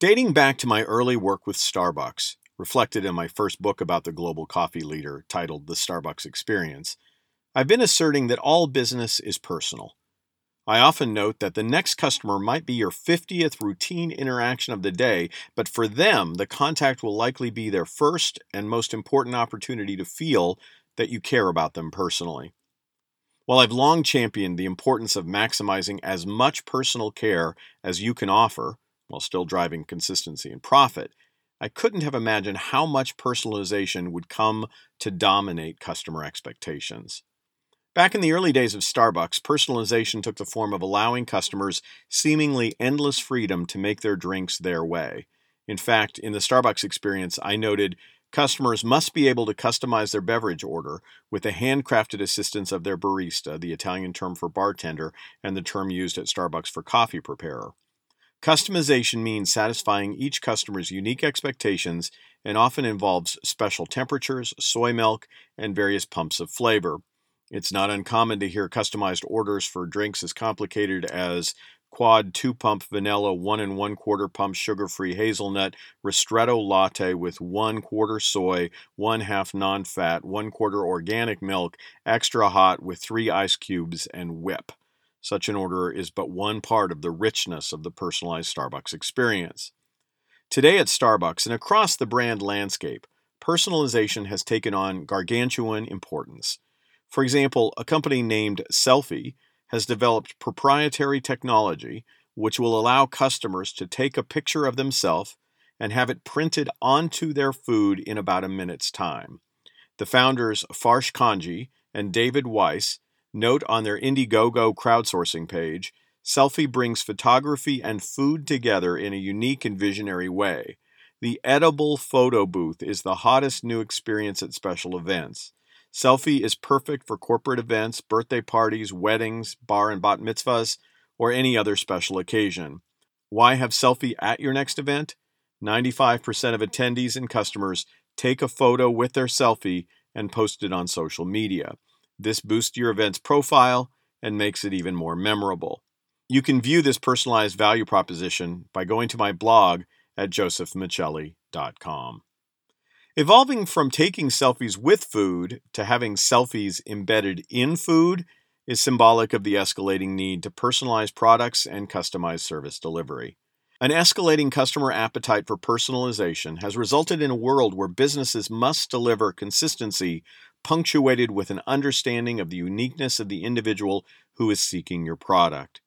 Dating back to my early work with Starbucks, reflected in my first book about the global coffee leader titled The Starbucks Experience, I've been asserting that all business is personal. I often note that the next customer might be your 50th routine interaction of the day, but for them, the contact will likely be their first and most important opportunity to feel that you care about them personally. While I've long championed the importance of maximizing as much personal care as you can offer, while still driving consistency and profit, I couldn't have imagined how much personalization would come to dominate customer expectations. Back in the early days of Starbucks, personalization took the form of allowing customers seemingly endless freedom to make their drinks their way. In fact, in the Starbucks Experience, I noted customers must be able to customize their beverage order with the handcrafted assistance of their barista, the Italian term for bartender, and the term used at Starbucks for coffee preparer. Customization means satisfying each customer's unique expectations and often involves special temperatures, soy milk, and various pumps of flavor. It's not uncommon to hear customized orders for drinks as complicated as quad 2-pump vanilla, 1 1/4-pump sugar-free hazelnut, ristretto latte with 1/4 soy, 1/2 non-fat, 1/4 organic milk, extra hot with 3 ice cubes, and whip. Such an order is but one part of the richness of the personalized Starbucks experience. Today at Starbucks and across the brand landscape, personalization has taken on gargantuan importance. For example, a company named Selfie has developed proprietary technology which will allow customers to take a picture of themselves and have it printed onto their food in about a minute's time. The founders Farsh Kanji and David Weiss note on their Indiegogo crowdsourcing page, Selfie brings photography and food together in a unique and visionary way. The edible photo booth is the hottest new experience at special events. Selfie is perfect for corporate events, birthday parties, weddings, bar and bat mitzvahs, or any other special occasion. Why have Selfie at your next event? 95% of attendees and customers take a photo with their selfie and post it on social media. This boosts your event's profile and makes it even more memorable. You can view this personalized value proposition by going to my blog at josephmichelli.com. Evolving from taking selfies with food to having selfies embedded in food is symbolic of the escalating need to personalize products and customize service delivery. An escalating customer appetite for personalization has resulted in a world where businesses must deliver consistency punctuated with an understanding of the uniqueness of the individual who is seeking your product.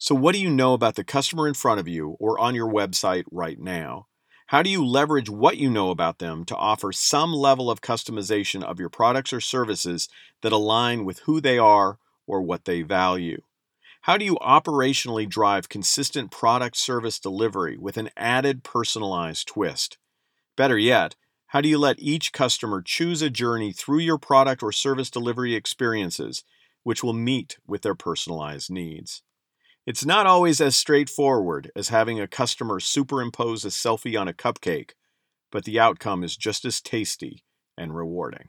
So what do you know about the customer in front of you or on your website right now? How do you leverage what you know about them to offer some level of customization of your products or services that align with who they are or what they value? How do you operationally drive consistent product service delivery with an added personalized twist? Better yet, how do you let each customer choose a journey through your product or service delivery experiences, which will meet with their personalized needs? It's not always as straightforward as having a customer superimpose a selfie on a cupcake, but the outcome is just as tasty and rewarding.